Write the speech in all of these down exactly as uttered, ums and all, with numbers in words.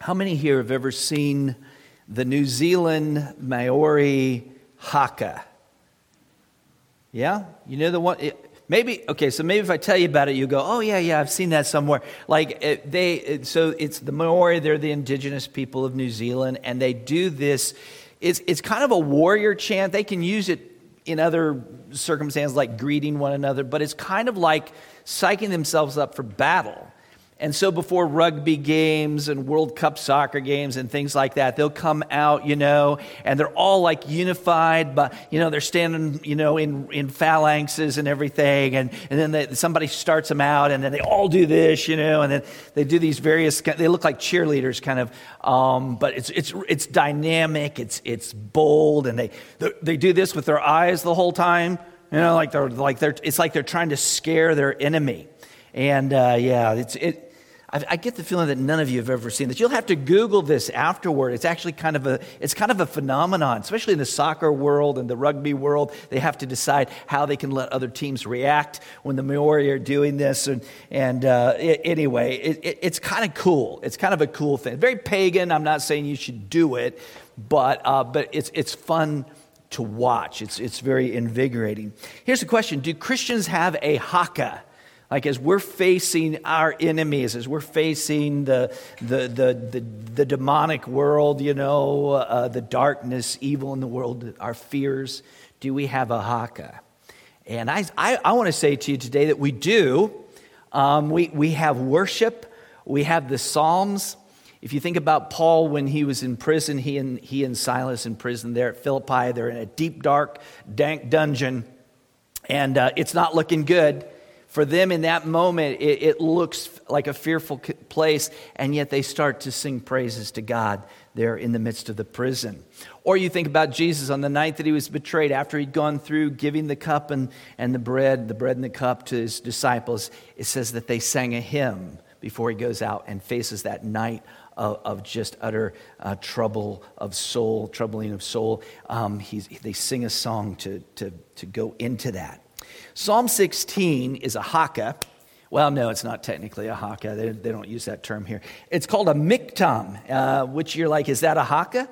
How many here have ever seen the New Zealand Maori haka? Yeah? You know the one? It, maybe, okay, so maybe if I tell you about it, you go, oh, yeah, yeah, I've seen that somewhere. Like, it, they, it, so it's the Maori, they're the indigenous people of New Zealand, and they do this. It's, it's kind of a warrior chant. They can use it in other circumstances, like greeting one another, but it's kind of like psyching themselves up for battle. And so before rugby games and World Cup soccer games and things like that, they'll come out, you know, and they're all like unified, but, you know, they're standing, you know, in, in phalanxes and everything. And, and then they, somebody starts them out and then they all do this, you know, and then they do these various, they look like cheerleaders kind of, um, but it's it's it's dynamic, it's it's bold. And they they do this with their eyes the whole time, you know, like they're like they're, it's like they're trying to scare their enemy. And uh, yeah, it's it. I get the feeling that none of you have ever seen this. You'll have to Google this afterward. It's actually kind of a it's kind of a phenomenon, especially in the soccer world and the rugby world. They have to decide how they can let other teams react when the Maori are doing this. And and uh, it, anyway, it, it, it's kind of cool. It's kind of a cool thing. Very pagan. I'm not saying you should do it, but uh, but it's it's fun to watch. It's it's very invigorating. Here's the question: do Christians have a haka? Like as we're facing our enemies, as we're facing the the the the, the demonic world, you know, uh, the darkness, evil in the world, our fears, do we have a haka? And I I, I want to say to you today that we do. Um, we we have worship. We have the Psalms. If you think about Paul when he was in prison, he and he and Silas in prison there at Philippi, they're in a deep, dark, dank dungeon, and uh, it's not looking good. For them in that moment, it, it looks like a fearful place, and yet they start to sing praises to God there in the midst of the prison. Or you think about Jesus on the night that he was betrayed, after he'd gone through giving the cup and, and the bread, the bread and the cup to his disciples. It says that they sang a hymn before he goes out and faces that night of, of just utter uh, trouble of soul, troubling of soul. Um, he's, they sing a song to, to, to go into that. Psalm sixteen is a haka. Well, no, it's not technically a haka. They, they don't use that term here. It's called a miktam, uh, which you're like, is that a haka?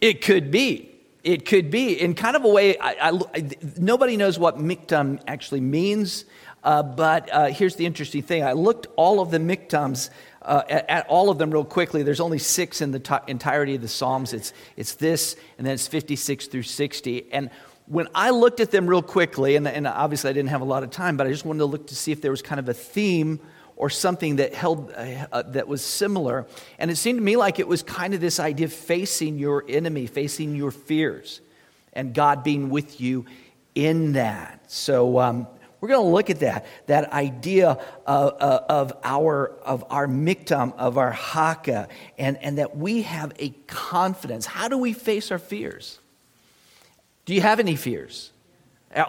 It could be. It could be. In kind of a way, I, I, I, nobody knows what miktam actually means, uh, but uh, here's the interesting thing. I looked all of the miktams, uh, at, at all of them real quickly. There's only six in the t- entirety of the Psalms. It's, it's this, and then it's fifty-six through sixty. And when I looked at them real quickly, and, and obviously I didn't have a lot of time, but I just wanted to look to see if there was kind of a theme or something that held uh, uh, that was similar. And it seemed to me like it was kind of this idea of facing your enemy, facing your fears, and God being with you in that. So um, we're going to look at that, that idea of, of our of our miktam, of our haka, and, and that we have a confidence. How do we face our fears? Do you have any fears?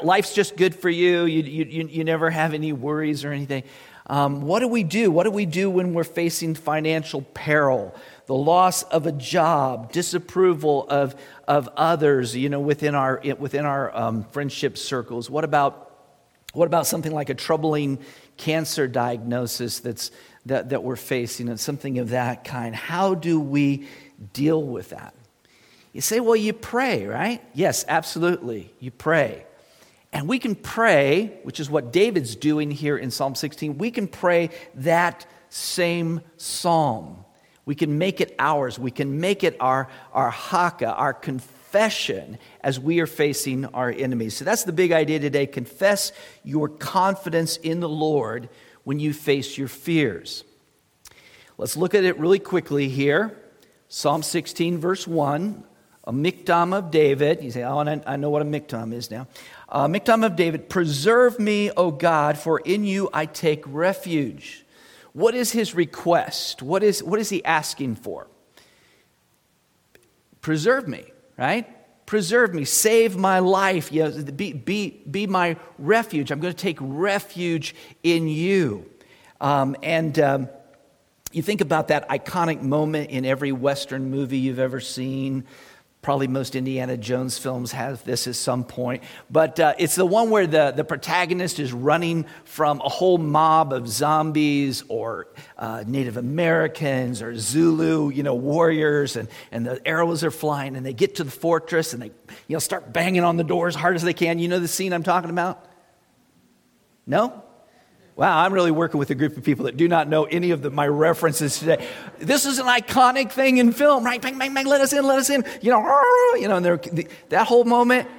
Life's just good for you. You you you never have any worries or anything. Um, what do we do? What do we do when we're facing financial peril, the loss of a job, disapproval of of others? You know, within our within our um, friendship circles. What about what about something like a troubling cancer diagnosis that's that that we're facing, and something of that kind? How do we deal with that? You say, well, you pray, right? Yes, absolutely. You pray. And we can pray, which is what David's doing here in Psalm sixteen. We can pray that same psalm. We can make it ours. We can make it our, our haka, our confession, as we are facing our enemies. So that's the big idea today. Confess your confidence in the Lord when you face your fears. Let's look at it really quickly here. Psalm sixteen, verse one. A miktam of David. You say, oh, and I know what a miktam is now. Uh, miktam of David, preserve me, O God, for in you I take refuge. What is his request? What is what is he asking for? Preserve me, right? Preserve me, save my life. You know, be, be, be my refuge. I'm going to take refuge in you. Um, and... Um, You think about that iconic moment in every Western movie you've ever seen. Probably most Indiana Jones films have this at some point. But uh, it's the one where the, the protagonist is running from a whole mob of zombies or uh, Native Americans or Zulu, you know, warriors. And, and the arrows are flying and they get to the fortress and they, you know, start banging on the door as hard as they can. You know the scene I'm talking about? No? Wow, I'm really working with a group of people that do not know any of the, my references today. This is an iconic thing in film, right? Bang, bang, bang, let us in, let us in. You know, you know, and that whole moment.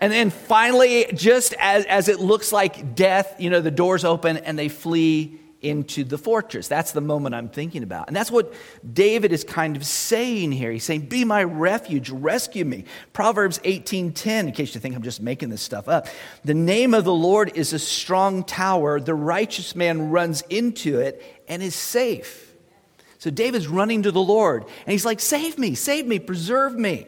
And then finally, just as, as it looks like death, you know, the doors open and they flee into the fortress. That's the moment I'm thinking about. And that's what David is kind of saying here. He's saying, be my refuge, rescue me. Proverbs eighteen ten, in case you think I'm just making this stuff up. The name of the Lord is a strong tower. The righteous man runs into it and is safe. So David's running to the Lord. And he's like, save me, save me, preserve me.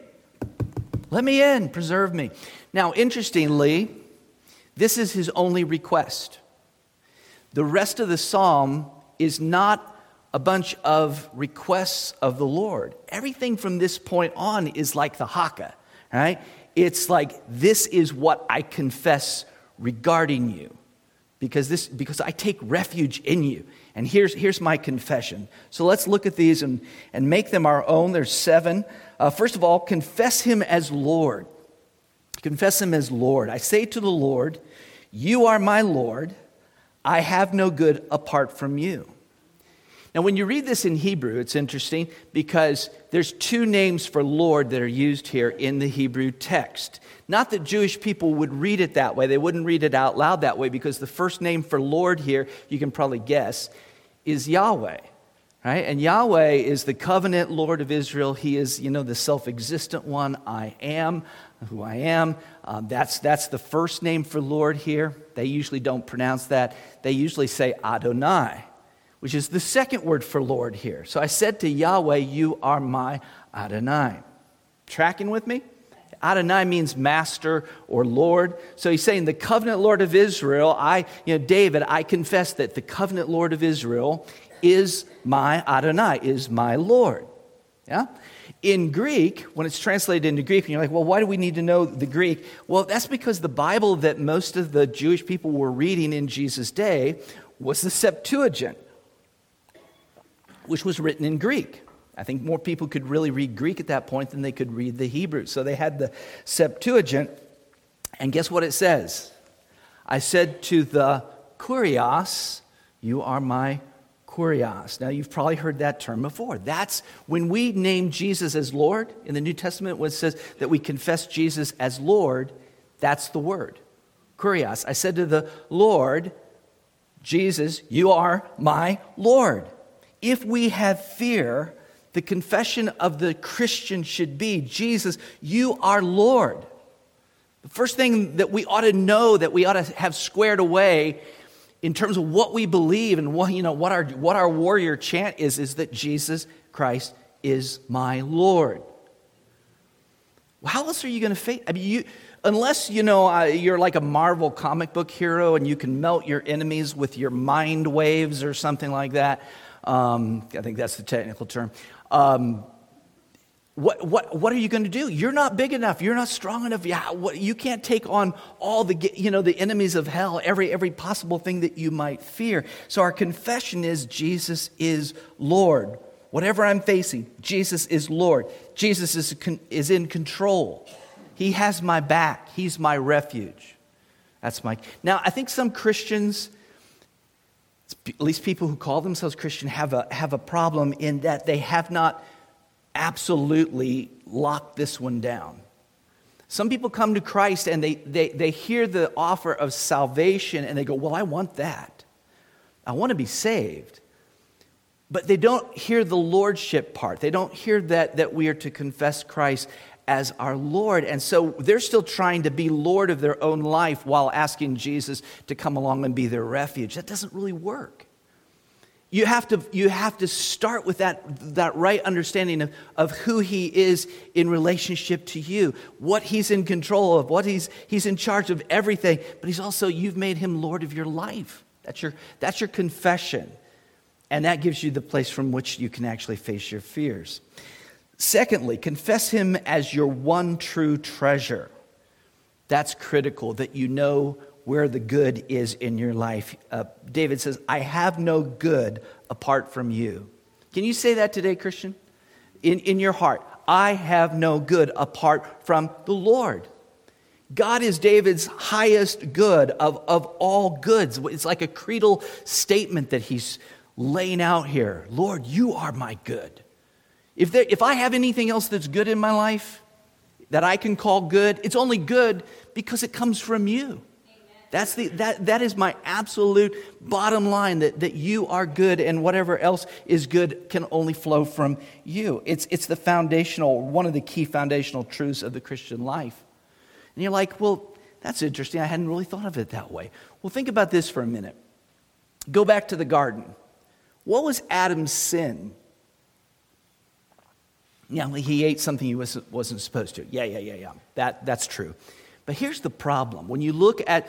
Let me in, preserve me. Now, interestingly, this is his only request. The rest of the psalm is not a bunch of requests of the Lord. Everything from this point on is like the Haka, right? It's like, this is what I confess regarding you, because this because I take refuge in you. And here's here's my confession. So let's look at these and, and make them our own. There's seven. Uh, first of all, confess him as Lord. Confess him as Lord. I say to the Lord, you are my Lord. I have no good apart from you. Now, when you read this in Hebrew, it's interesting because there's two names for Lord that are used here in the Hebrew text. Not that Jewish people would read it that way. They wouldn't read it out loud that way because the first name for Lord here, you can probably guess, is Yahweh, right? And Yahweh is the covenant Lord of Israel. He is, you know, the self-existent one. I am who I am. Um, that's that's the first name for Lord here. They usually don't pronounce that. They usually say Adonai, which is the second word for Lord here. So I said to Yahweh, you are my Adonai. Tracking with me? Adonai means master or Lord. So he's saying the covenant Lord of Israel, I, you know, David, I confess that the covenant Lord of Israel is my Adonai, is my Lord. Yeah? In Greek, when it's translated into Greek, and you're like, well, why do we need to know the Greek? Well, that's because the Bible that most of the Jewish people were reading in Jesus' day was the Septuagint, which was written in Greek. I think more people could really read Greek at that point than they could read the Hebrew. So they had the Septuagint, and guess what it says? I said to the Kurios, you are my Kurios. Now, you've probably heard that term before. That's when we name Jesus as Lord. In the New Testament, when it says that we confess Jesus as Lord, that's the word, Kurios. I said to the Lord, Jesus, you are my Lord. If we have fear, the confession of the Christian should be, Jesus, you are Lord. The first thing that we ought to know, that we ought to have squared away in terms of what we believe and what, you know, what our what our warrior chant is, is that Jesus Christ is my Lord. How else are you going to face? I mean, you, unless you know uh, you're like a Marvel comic book hero and you can melt your enemies with your mind waves or something like that. Um, I think that's the technical term. Um, What what what are you going to do? You're not big enough. You're not strong enough. Yeah, what, you can't take on all the you know the enemies of hell. Every every possible thing that you might fear. So our confession is Jesus is Lord. Whatever I'm facing, Jesus is Lord. Jesus is is in control. He has my back. He's my refuge. That's my. Now I think some Christians, at least people who call themselves Christian, have a have a problem in that they have not absolutely lock this one down. Some people come to Christ and they, they they hear the offer of salvation and they go, well, I want that. I want to be saved. But they don't hear the lordship part. They don't hear that that we are to confess Christ as our Lord. And so they're still trying to be Lord of their own life while asking Jesus to come along and be their refuge. That doesn't really work. You have to you have to start with that, that right understanding of, of who he is in relationship to you, what he's in control of, what he's he's in charge of everything, but he's also, you've made him Lord of your life. That's your that's your confession. And that gives you the place from which you can actually face your fears. Secondly, confess him as your one true treasure. That's critical, that you know where the good is in your life. Uh, David says, I have no good apart from you. Can you say that today, Christian? In, in your heart, I have no good apart from the Lord. God is David's highest good of, of all goods. It's like a creedal statement that he's laying out here. Lord, you are my good. If there, if I have anything else that's good in my life that I can call good, it's only good because it comes from you. That's the that that is my absolute bottom line, that, that you are good, and whatever else is good can only flow from you. It's it's the foundational, one of the key foundational truths of the Christian life. And you're like, well, that's interesting. I hadn't really thought of it that way. Well, think about this for a minute. Go back to the garden. What was Adam's sin? Yeah, he ate something he wasn't wasn't supposed to. Yeah, yeah, yeah, yeah. That that's true. But here's the problem. When you look at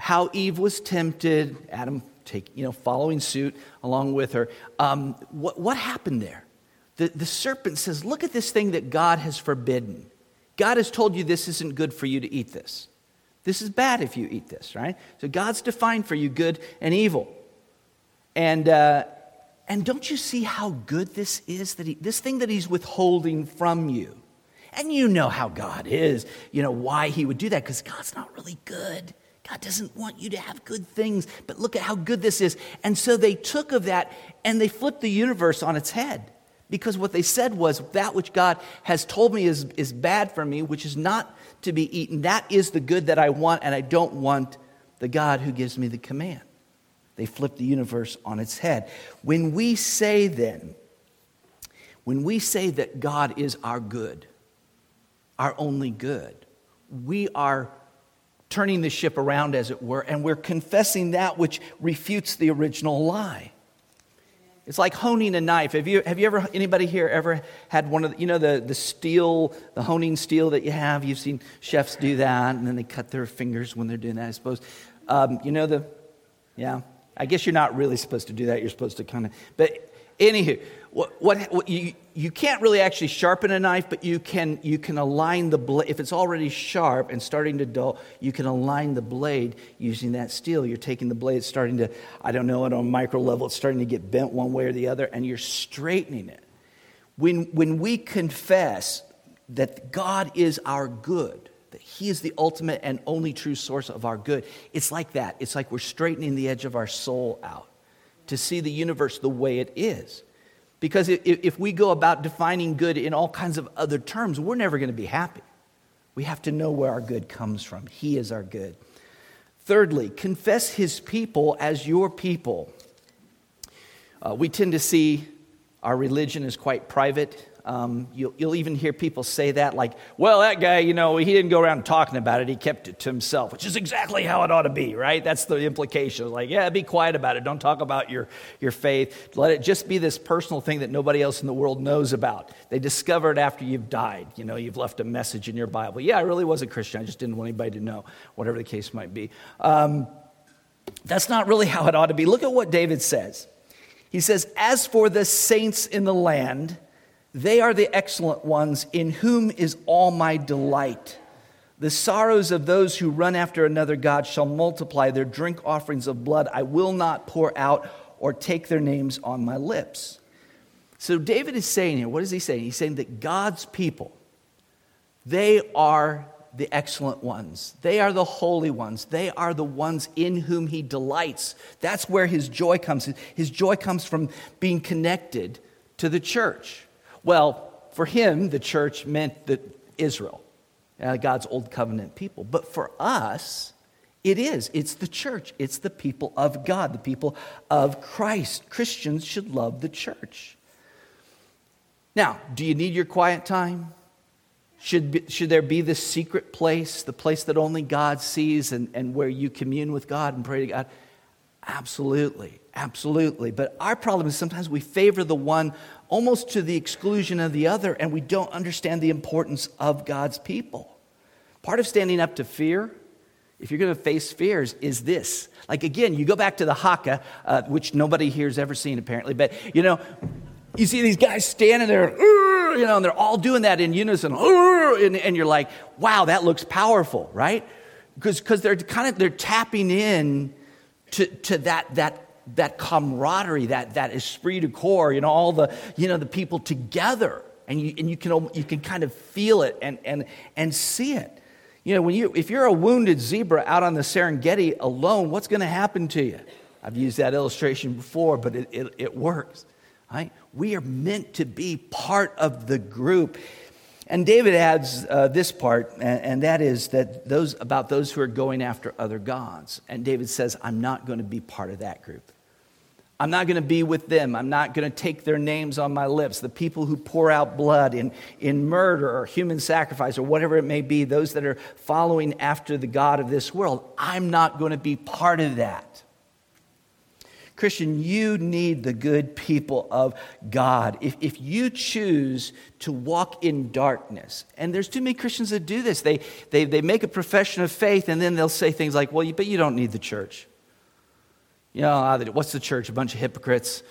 how Eve was tempted, Adam take, you know, following suit along with her. Um, what, what happened there? The, the serpent says, look at this thing that God has forbidden. God has told you this isn't good for you to eat this. This is bad if you eat this, right? So God's defined for you good and evil. And uh, and don't you see how good this is? That he, this thing that he's withholding from you. And you know how God is. You know why he would do that, because God's not really good. God doesn't want you to have good things, but look at how good this is. And so they took of that and they flipped the universe on its head, because what they said was, that which God has told me is, is bad for me, which is not to be eaten, that is the good that I want, and I don't want the God who gives me the command. They flipped the universe on its head. When we say then, when we say that God is our good, our only good, we are turning the ship around, as it were, and we're confessing that which refutes the original lie. It's like honing a knife. Have you have you ever, anybody here ever had one of the, you know, the, the steel, the honing steel that you have? You've seen chefs do that, and then they cut their fingers when they're doing that, I suppose. Um, you know the, yeah, I guess you're not really supposed to do that. You're supposed to kind of, but anywho, what, what, what you, you can't really actually sharpen a knife, but you can you can align the blade. If it's already sharp and starting to dull, you can align the blade using that steel. You're taking the blade, it's starting to, I don't know, at a micro level, it's starting to get bent one way or the other, and you're straightening it. When when we confess that God is our good, that he is the ultimate and only true source of our good, it's like that. It's like we're straightening the edge of our soul out to see the universe the way it is. Because if we go about defining good in all kinds of other terms, we're never going to be happy. We have to know where our good comes from. He is our good. Thirdly, confess his people as your people. Uh, we tend to see our religion as quite private. Um, you'll, you'll even hear people say that, like, well, that guy, you know, he didn't go around talking about it. He kept it to himself, which is exactly how it ought to be, right? That's the implication. Like, yeah, be quiet about it. Don't talk about your, your faith. Let it just be this personal thing that nobody else in the world knows about. They discover it after you've died. You know, you've left a message in your Bible. Yeah, I really was a Christian. I just didn't want anybody to know, whatever the case might be. Um, that's not really how it ought to be. Look at what David says. He says, as for the saints in the land, they are the excellent ones, in whom is all my delight. The sorrows of those who run after another god shall multiply. Their drink offerings of blood I will not pour out, or take their names on my lips. So David is saying here, what is he saying? He's saying that God's people, they are the excellent ones. They are the holy ones. They are the ones in whom he delights. That's where his joy comes. His joy comes from being connected to the church. Well, for him, the church meant that Israel, uh, God's old covenant people. But for us, it is. It's the church. It's the people of God, the people of Christ. Christians should love the church. Now, do you need your quiet time? Should be, should there be this secret place, the place that only God sees, and, and where you commune with God and pray to God? Absolutely, absolutely. But our problem is sometimes we favor the one almost to the exclusion of the other, and we don't understand the importance of God's people. Part of standing up to fear, if you're going to face fears, is this. Like, again, you go back to the haka, uh, which nobody here has ever seen, apparently, but, you know, you see these guys standing there, you know, and they're all doing that in unison, and, and you're like, wow, that looks powerful, right? Because because they're kind of they're tapping in to to that that. that camaraderie, that that esprit de corps, you know, all the, you know, the people together, and you and you can you can kind of feel it and and and see it. You know, when you if you're a wounded zebra out on the Serengeti alone, what's going to happen to you? I've used that illustration before, but it, it it works. Right? We are meant to be part of the group. And David adds uh, this part, and, and that is that those about those who are going after other gods. And David says, I'm not going to be part of that group. I'm not going to be with them. I'm not going to take their names on my lips. The people who pour out blood in, in murder or human sacrifice or whatever it may be, those that are following after the God of this world, I'm not going to be part of that. Christian, you need the good people of God. If, if you choose to walk in darkness, and there's too many Christians that do this. They, they, they make a profession of faith, and then they'll say things like, well, you, but you don't need the church. You know, what's the church? A bunch of hypocrites.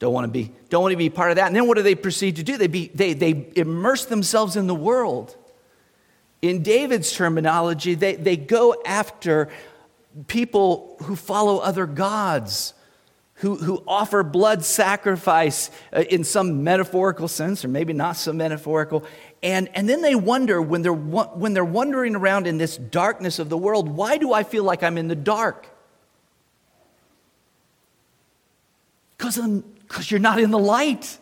Don't want to be, don't want to be part of that. And then what do they proceed to do? They be, they, they immerse themselves in the world. In David's terminology, they, they go after people who follow other gods, who who offer blood sacrifice in some metaphorical sense, or maybe not so metaphorical. And and then they wonder, when they're when they're wandering around in this darkness of the world, why do I feel like I'm in the dark? Because because you're not in the light.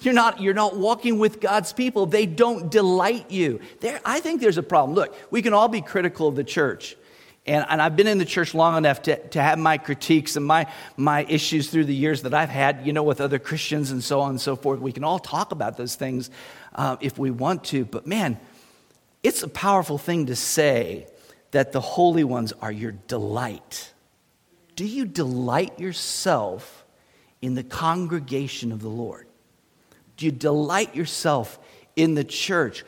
You're not, you're not walking with God's people. They don't delight you. There, I think there's a problem. Look, we can all be critical of the church. And, and I've been in the church long enough to, to have my critiques and my, my issues through the years that I've had, you know, with other Christians and so on and so forth. We can all talk about those things uh, if we want to. But man, it's a powerful thing to say that the holy ones are your delight. Do you delight yourself in the congregation of the Lord? Do you delight yourself in the church?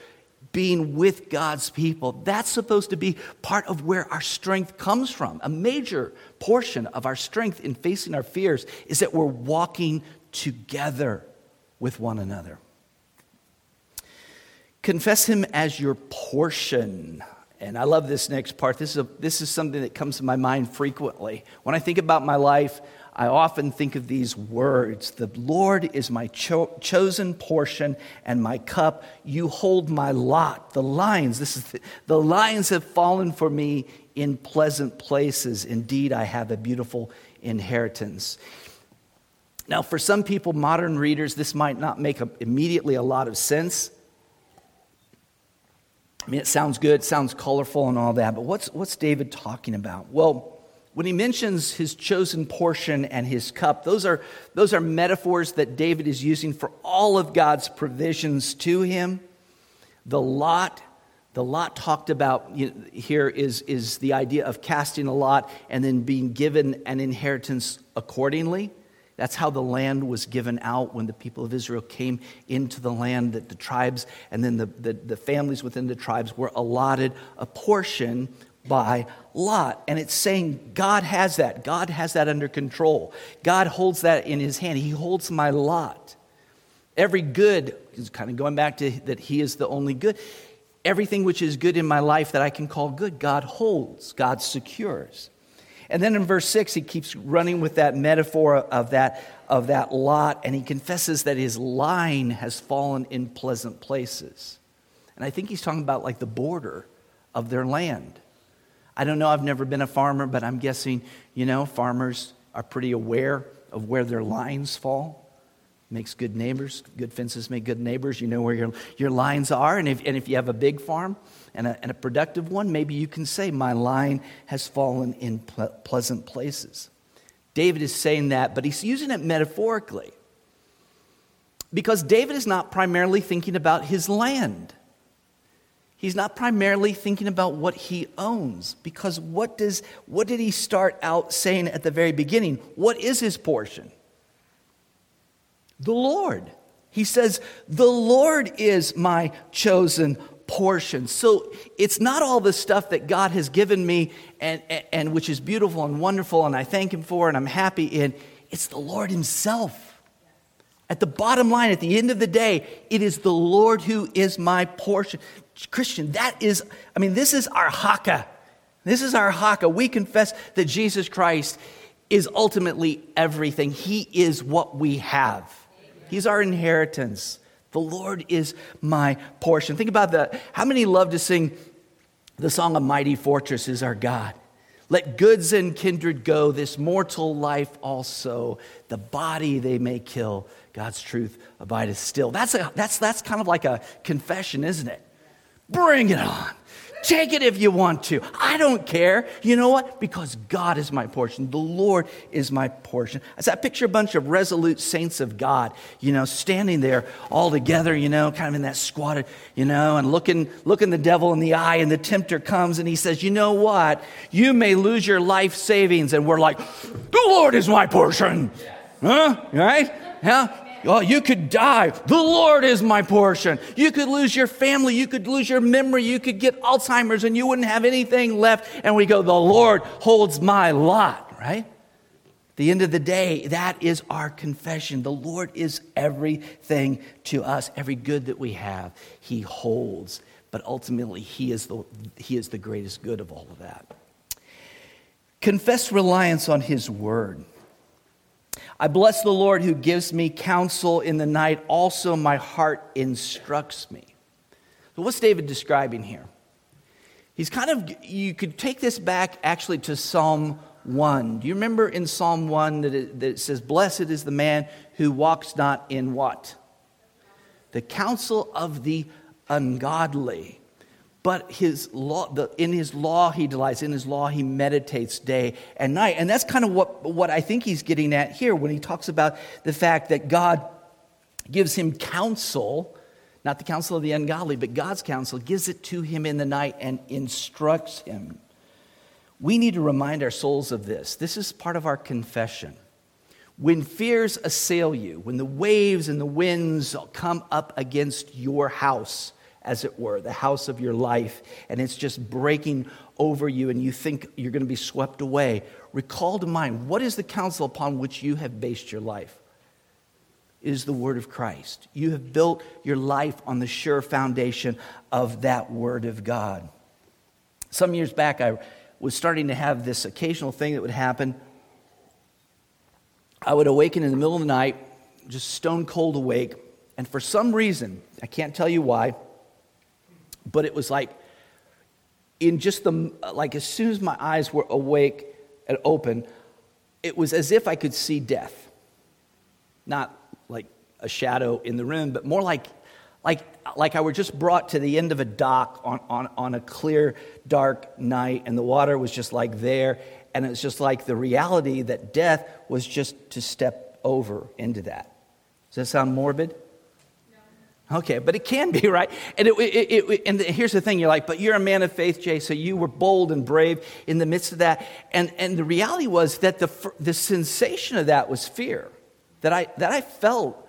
Being with God's people, that's supposed to be part of where our strength comes from. A major portion of our strength in facing our fears is that we're walking together with one another. Confess him as your portion. And I love this next part. This is a, this is something that comes to my mind frequently. When I think about my life, I often think of these words, the Lord is my cho- chosen portion and my cup. You hold my lot. The lions, this is the, the lions have fallen for me in pleasant places. Indeed, I have a beautiful inheritance. Now, for some people, modern readers, this might not make a, immediately a lot of sense. I mean, it sounds good, sounds colorful and all that, but what's what's David talking about? Well, when he mentions his chosen portion and his cup, those are those are metaphors that David is using for all of God's provisions to him. The lot, the lot talked about here is, is the idea of casting a lot and then being given an inheritance accordingly. That's how the land was given out when the people of Israel came into the land, that the tribes and then the, the, the families within the tribes were allotted a portion by lot. And it's saying God has that. God has that under control. God holds that in his hand. He holds my lot. Every good, is kind of going back to that he is the only good. Everything which is good in my life that I can call good, God holds, God secures. And then in verse six, he keeps running with that metaphor of that, of that lot, and he confesses that his line has fallen in pleasant places. And I think he's talking about like the border of their land. I don't know, I've never been a farmer, but I'm guessing, you know, farmers are pretty aware of where their lines fall. Makes good neighbors. Good fences make good neighbors. You know where your your lines are. And if and if you have a big farm and a, and a productive one, maybe you can say, my line has fallen in ple- pleasant places. David is saying that, but he's using it metaphorically. Because David is not primarily thinking about his land. He's not primarily thinking about what he owns, because what does what did he start out saying at the very beginning? What is his portion? The Lord. He says, the Lord is my chosen portion. So it's not all the stuff that God has given me and, and, and which is beautiful and wonderful and I thank him for and I'm happy in. It's the Lord himself. At the bottom line, at the end of the day, it is the Lord who is my portion. Christian, that is, I mean, this is our haka. This is our haka. We confess that Jesus Christ is ultimately everything. He is what we have. He's our inheritance. The Lord is my portion. Think about the how many love to sing the song, "A Mighty Fortress Is Our God." Let goods and kindred go, this mortal life also. The body they may kill, God's truth abideth still. That's a, that's that's kind of like a confession, isn't it? Bring it on. Take it if you want to. I don't care. You know what? Because God is my portion. The Lord is my portion. So I picture a bunch of resolute saints of God, you know, standing there all together, you know, kind of in that squatted, you know, and looking, looking the devil in the eye, and the tempter comes and he says, you know what? You may lose your life savings. And we're like, the Lord is my portion. Huh? Right? Huh? Oh, you could die. The Lord is my portion. You could lose your family. You could lose your memory. You could get Alzheimer's and you wouldn't have anything left. And we go, the Lord holds my lot, right? At the end of the day, that is our confession. The Lord is everything to us. Every good that we have, he holds. But ultimately, he is the, he is the greatest good of all of that. Confess reliance on his word. I bless the Lord who gives me counsel in the night. Also, my heart instructs me. So what's David describing here? He's kind of, you could take this back actually to Psalm one. Do you remember in Psalm one that it, that it says, blessed is the man who walks not in what? The counsel of the ungodly. But his law, the, in his law he delights, in his law he meditates day and night. And that's kind of what, what I think he's getting at here when he talks about the fact that God gives him counsel, not the counsel of the ungodly, but God's counsel, gives it to him in the night and instructs him. We need to remind our souls of this. This is part of our confession. When fears assail you, when the waves and the winds come up against your house, as it were, the house of your life, and it's just breaking over you and you think you're going to be swept away, recall to mind, what is the counsel upon which you have based your life? It is the word of Christ. You have built your life on the sure foundation of that word of God. Some years back, I was starting to have this occasional thing that would happen. I would awaken in the middle of the night, just stone cold awake, and for some reason, I can't tell you why, but it was like, in just the, like as soon as my eyes were awake and open, it was as if I could see death. Not like a shadow in the room, but more like, like, like I were just brought to the end of a dock on, on, on a clear, dark night, and the water was just like there, and it was just like the reality that death was just to step over into that. Does that sound morbid? Okay, but it can be, right? And it, it, it, and here's the thing, you're like, but you're a man of faith, Jay, so you were bold and brave in the midst of that. And and the reality was that the the sensation of that was fear, that I that I felt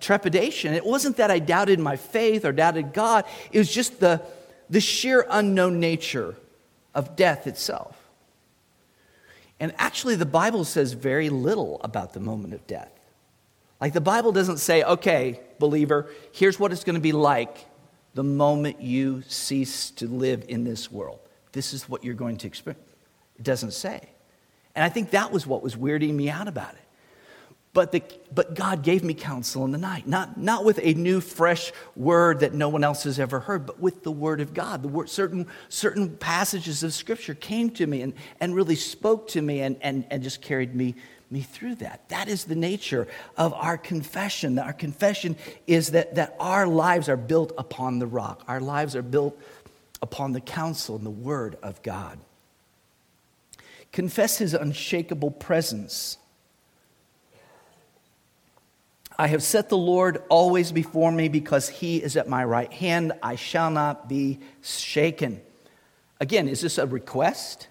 trepidation. It wasn't that I doubted my faith or doubted God. It was just the the sheer unknown nature of death itself. And actually, the Bible says very little about the moment of death. Like the Bible doesn't say, okay, believer, here's what it's going to be like the moment you cease to live in this world. This is what you're going to experience. It doesn't say. And I think that was what was weirding me out about it. But the, but God gave me counsel in the night, not, not with a new, fresh word that no one else has ever heard, but with the word of God. The word, certain certain passages of Scripture came to me and, and really spoke to me and, and, and just carried me me through that. That is the nature of our confession. Our confession is that, that our lives are built upon the rock. Our lives are built upon the counsel and the word of God. Confess his unshakable presence. I have set the Lord always before me because he is at my right hand. I shall not be shaken. Again, is this a request?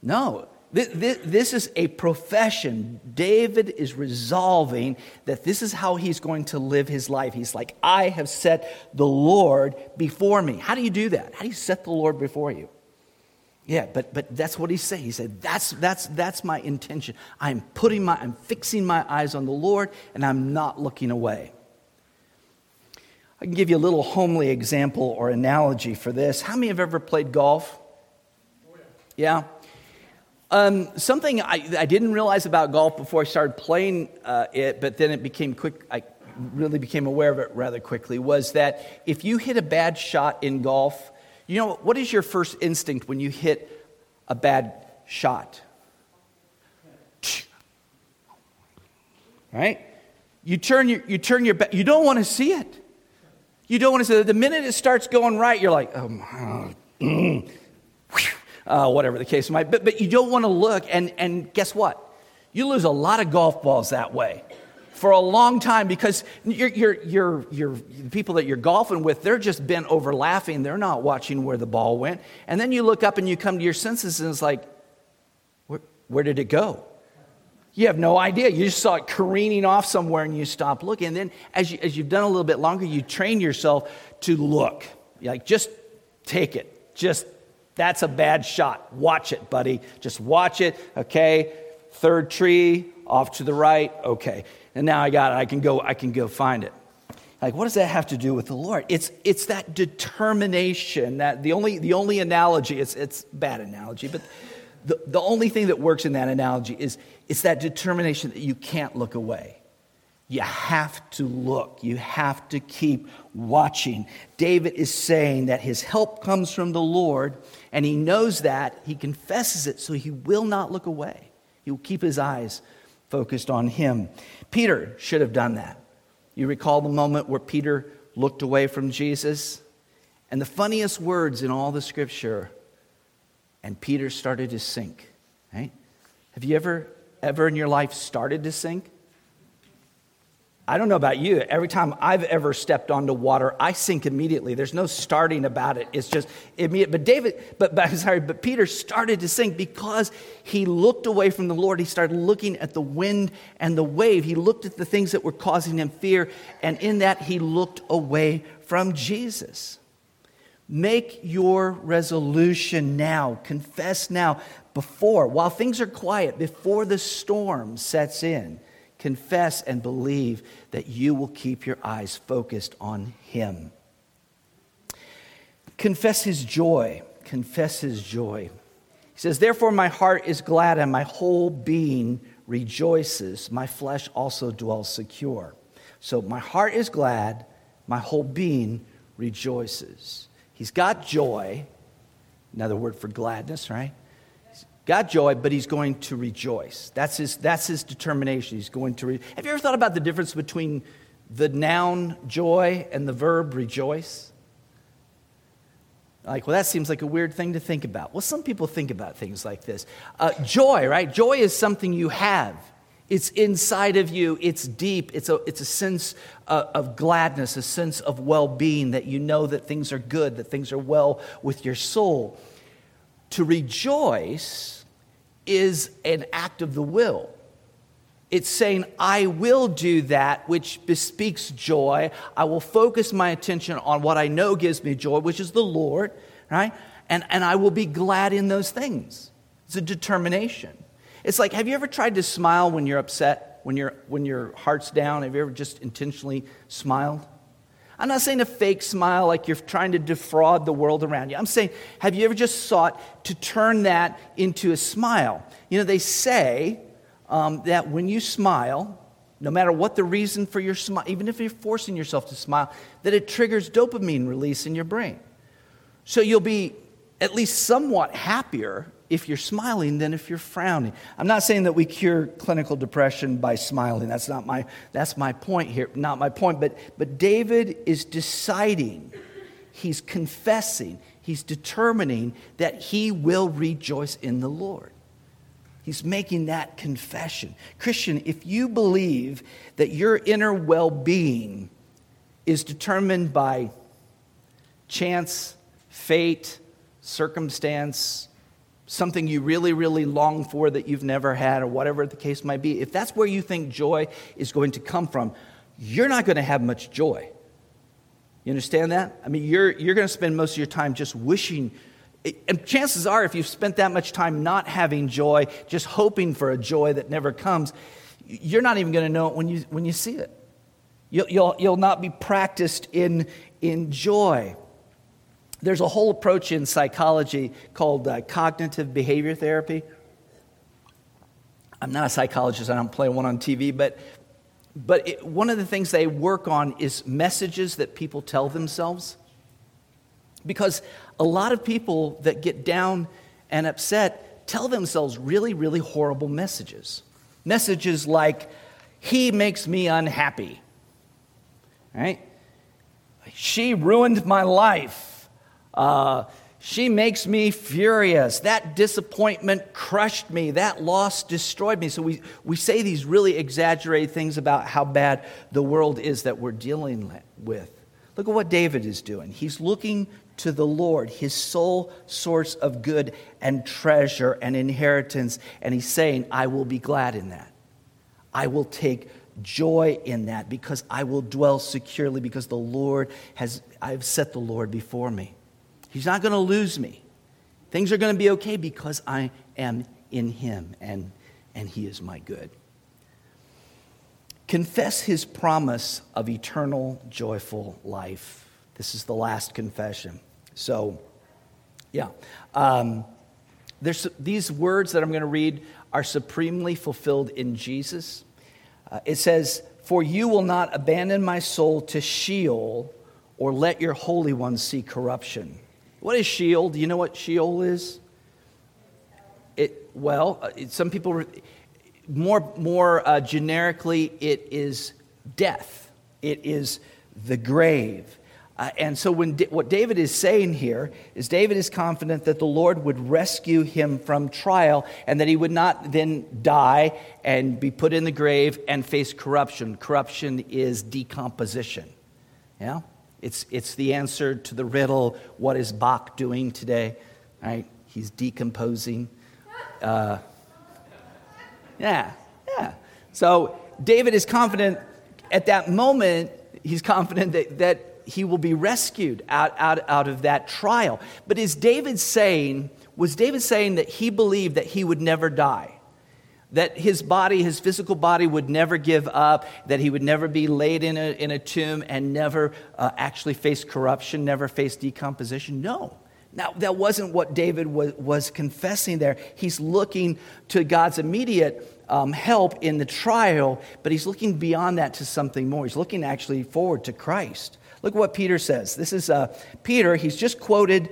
No. This is a profession. David is resolving that this is how he's going to live his life. He's like, I have set the Lord before me. How do you do that? How do you set the Lord before you? Yeah, but but that's what he said. He said, that's that's that's my intention. I'm putting my I'm fixing my eyes on the Lord, and I'm not looking away. I can give you a little homely example or analogy for this. How many have ever played golf? Yeah. Um, something I, I didn't realize about golf before I started playing uh, it, but then it became quick. I really became aware of it rather quickly. Was that if you hit a bad shot in golf? You know, what is your first instinct when you hit a bad shot? Right? You turn your, you turn your back. You don't want to see it. You don't want to see it. The minute it starts going right, you're like, oh, mm, uh, whatever the case might be. But, but you don't want to look. And, and guess what? You lose a lot of golf balls that way. For a long time, because you're, you're, you're, you're, the people that you're golfing with, they're just bent over laughing. They're not watching where the ball went. And then you look up and you come to your senses and it's like, where, where did it go? You have no idea. You just saw it careening off somewhere and you stop looking. And then as, you, as you've done a little bit longer, you train yourself to look. You're like, just take it. Just, that's a bad shot. Watch it, buddy. Just watch it. Okay, third tree, off to the right. Okay. And now I got it. I can go. I can go find it. Like, what does that have to do with the Lord? It's it's that determination. That the only the only analogy. It's it's bad analogy, but the the only thing that works in that analogy is it's that determination that you can't look away. You have to look. You have to keep watching. David is saying that his help comes from the Lord, and he knows that. He confesses it, so he will not look away. He will keep his eyes focused on him. Peter should have done that. You recall the moment where Peter looked away from Jesus? And the funniest words in all the scripture, and Peter started to sink. Right? Have you ever, ever in your life started to sink? I don't know about you. Every time I've ever stepped onto water, I sink immediately. There's no starting about it. It's just immediate. But David, but, but sorry, but Peter started to sink because he looked away from the Lord. He started looking at the wind and the wave. He looked at the things that were causing him fear, and in that he looked away from Jesus. Make your resolution now. Confess now, before, while things are quiet, before the storm sets in. Confess and believe that you will keep your eyes focused on him. Confess his joy. Confess his joy. He says, therefore my heart is glad and my whole being rejoices. My flesh also dwells secure. So my heart is glad, my whole being rejoices. He's got joy. Another word for gladness, right? Got joy, but he's going to rejoice. That's his that's his determination. He's going to re- Have you ever thought about the difference between the noun joy and the verb rejoice? Like, well, that seems like a weird thing to think about. Well, some people think about things like this. Uh, joy, right? Joy is something you have. It's inside of you. It's deep. It's a it's a sense uh, of gladness, a sense of well-being, that you know that things are good, that things are well with your soul. To rejoice is an act of the will. It's saying, I will do that which bespeaks joy. I will focus my attention on what I know gives me joy, which is the Lord, right? And and I will be glad in those things. It's a determination. It's like, have you ever tried to smile when you're upset, when you're when your heart's down? Have you ever just intentionally smiled? I'm not saying a fake smile like you're trying to defraud the world around you. I'm saying, have you ever just sought to turn that into a smile? You know, they say um, that when you smile, no matter what the reason for your smile, even if you're forcing yourself to smile, that it triggers dopamine release in your brain. So you'll be at least somewhat happier if you're smiling than if you're frowning. I'm not saying that we cure clinical depression by smiling. That's not my that's my point here. Not my point, but but David is deciding. He's confessing. He's determining that he will rejoice in the Lord. He's making that confession. Christian, if you believe that your inner well-being is determined by chance, fate, circumstance, something you really, really long for that you've never had, or whatever the case might be, if that's where you think joy is going to come from, you're not going to have much joy. You understand that? I mean, you're you're going to spend most of your time just wishing And chances are, if you've spent that much time not having joy, just hoping for a joy that never comes, you're not even going to know it when you when you see it. You'll, you'll, you'll not be practiced in, in joy. There's a whole approach in psychology called uh, cognitive behavior therapy. I'm not a psychologist. I don't play one on T V, but but it, one of the things they work on is messages that people tell themselves. Because a lot of people that get down and upset tell themselves really, really horrible messages. Messages like, he makes me unhappy, right? She ruined my life. Uh, she makes me furious. That disappointment crushed me. That loss destroyed me. So we, we say these really exaggerated things about how bad the world is that we're dealing with. Look at what David is doing. He's looking to the Lord, his sole source of good and treasure and inheritance. And he's saying, I will be glad in that. I will take joy in that because I will dwell securely because the Lord has, I've set the Lord before me. He's not going to lose me. Things are going to be okay because I am in him and, and he is my good. Confess his promise of eternal, joyful life. This is the last confession. So, yeah. Um, there's, these words that I'm going to read are supremely fulfilled in Jesus. Uh, it says, for you will not abandon my soul to Sheol or let your Holy One see corruption. What is Sheol? Do you know what Sheol is? It Well, it, some people... Re- More more uh, generically, it is death. It is the grave. Uh, and so when D- what David is saying here is David is confident that the Lord would rescue him from trial and that he would not then die and be put in the grave and face corruption. Corruption is decomposition. Yeah, it's it's the answer to the riddle, what is Bach doing today? Right? He's decomposing. Uh Yeah, yeah. So David is confident at that moment, he's confident that, that he will be rescued out, out, out of that trial. But is David saying, was David saying that he believed that he would never die? That his body, his physical body would never give up, that he would never be laid in a, in a tomb and never uh, actually face corruption, never face decomposition? No. Now, that wasn't what David was, was confessing there. He's looking to God's immediate um, help in the trial, but he's looking beyond that to something more. He's looking actually forward to Christ. Look what Peter says. This is uh, Peter. He's just quoted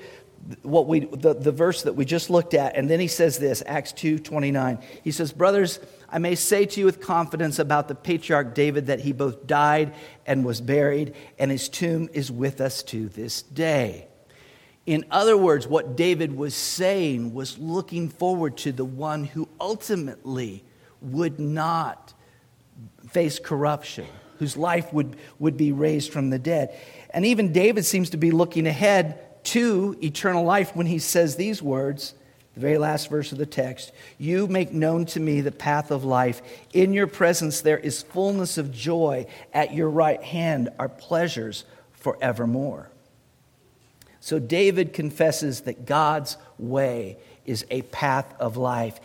what we the, the verse that we just looked at, and then he says this, Acts two twenty-nine. He says, brothers, I may say to you with confidence about the patriarch David that he both died and was buried, and his tomb is with us to this day. In other words, what David was saying was looking forward to the one who ultimately would not face corruption, whose life would, would be raised from the dead. And even David seems to be looking ahead to eternal life when he says these words, the very last verse of the text, you make known to me the path of life. In your presence there is fullness of joy. At your right hand are pleasures forevermore. So David confesses that God's way is a path of life.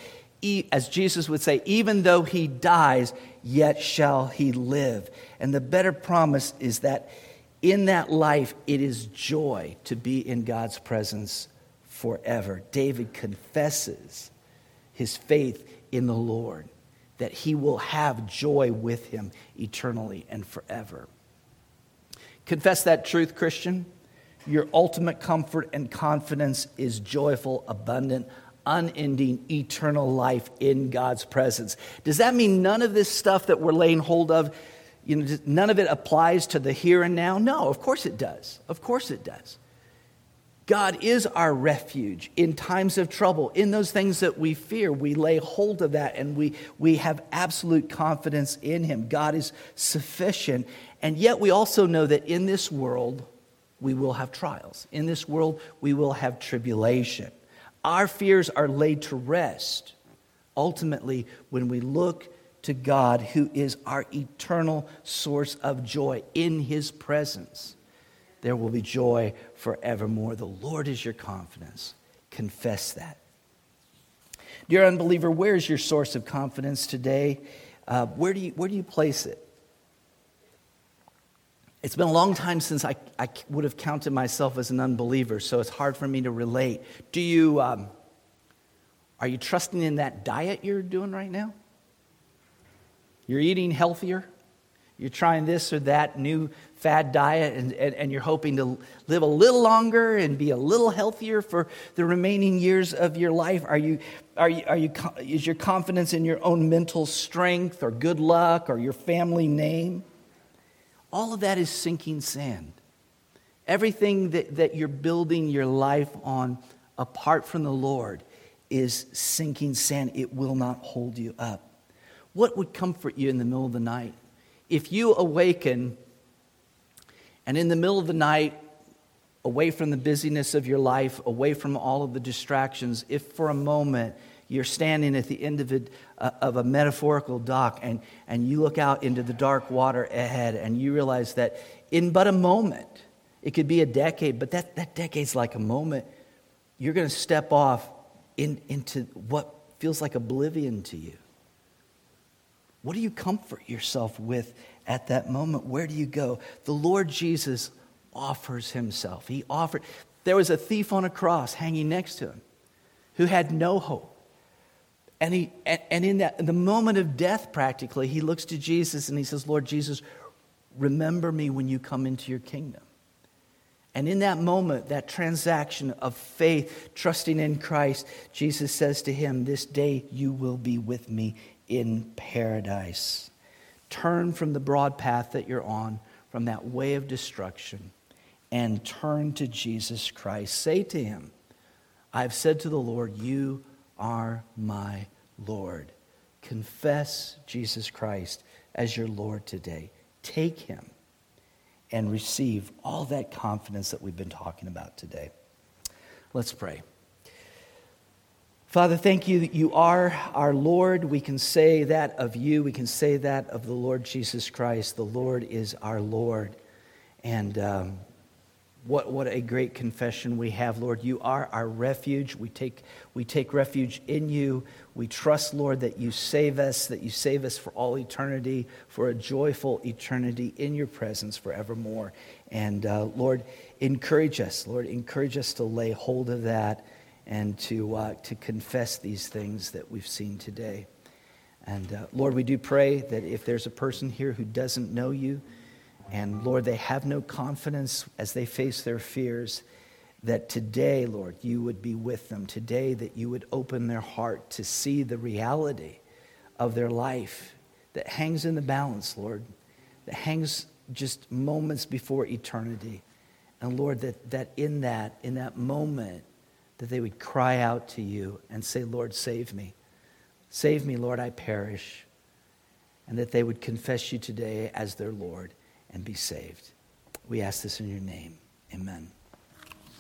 As Jesus would say, even though he dies, yet shall he live. And the better promise is that in that life, it is joy to be in God's presence forever. David confesses his faith in the Lord, that he will have joy with him eternally and forever. Confess that truth, Christian. Your ultimate comfort and confidence is joyful, abundant, unending, eternal life in God's presence. Does that mean none of this stuff that we're laying hold of, you know, none of it applies to the here and now? No, of course it does. Of course it does. God is our refuge in times of trouble. In those things that we fear, we lay hold of that and we, we have absolute confidence in him. God is sufficient. And yet we also know that in this world, we will have trials. In this world, we will have tribulation. Our fears are laid to rest, ultimately, when we look to God, who is our eternal source of joy. In his presence, there will be joy forevermore. The Lord is your confidence. confess that. Dear unbeliever, where is your source of confidence today? Uh, where do you where do you place it? It's been a long time since I, I would have counted myself as an unbeliever, so it's hard for me to relate. Do you, um, are you trusting in that diet you're doing right now? You're eating healthier? You're trying this or that new fad diet, and, and, and you're hoping to live a little longer and be a little healthier for the remaining years of your life? Are you, are you, are you, is your confidence in your own mental strength or good luck or your family name? All of that is sinking sand. Everything that, that you're building your life on apart from the Lord is sinking sand. It will not hold you up. What would comfort you in the middle of the night? If you awaken and in the middle of the night, away from the busyness of your life, away from all of the distractions, if for a moment you're standing at the end of a, uh, of a metaphorical dock and, and you look out into the dark water ahead and you realize that in but a moment, it could be a decade, but that, that decade's like a moment, you're going to step off in, into what feels like oblivion to you. What do you comfort yourself with at that moment? Where do you go? The Lord Jesus offers himself. He offered. There was a thief on a cross hanging next to him who had no hope. And he, and in that, in the moment of death, practically, he looks to Jesus and he says, "Lord Jesus, remember me when you come into your kingdom." And in that moment, that transaction of faith, trusting in Christ, Jesus says to him, "This day you will be with me in paradise." Turn from the broad path that you're on, from that way of destruction, and turn to Jesus Christ. Say to him, "I've said to the Lord, you are my Lord." Confess Jesus Christ as your Lord today. Take him and receive all that confidence that we've been talking about today. Let's pray. Father, thank you that you are our Lord. We can say that of you. We can say that of the Lord Jesus Christ. The Lord is our Lord. And um, What what a great confession we have, Lord. You are our refuge. We take we take refuge in you. We trust, Lord, that you save us, that you save us for all eternity, for a joyful eternity in your presence forevermore. And uh, Lord, encourage us. Lord, encourage us to lay hold of that and to uh, to confess these things that we've seen today. And uh, Lord, we do pray that if there's a person here who doesn't know you, and Lord, they have no confidence as they face their fears, that today, Lord, you would be with them. Today, that you would open their heart to see the reality of their life that hangs in the balance, Lord, that hangs just moments before eternity. And Lord, that, that in that, in that moment, that they would cry out to you and say, "Lord, save me. Save me, Lord, I perish." And that they would confess you today as their Lord and be saved. We ask this in your name.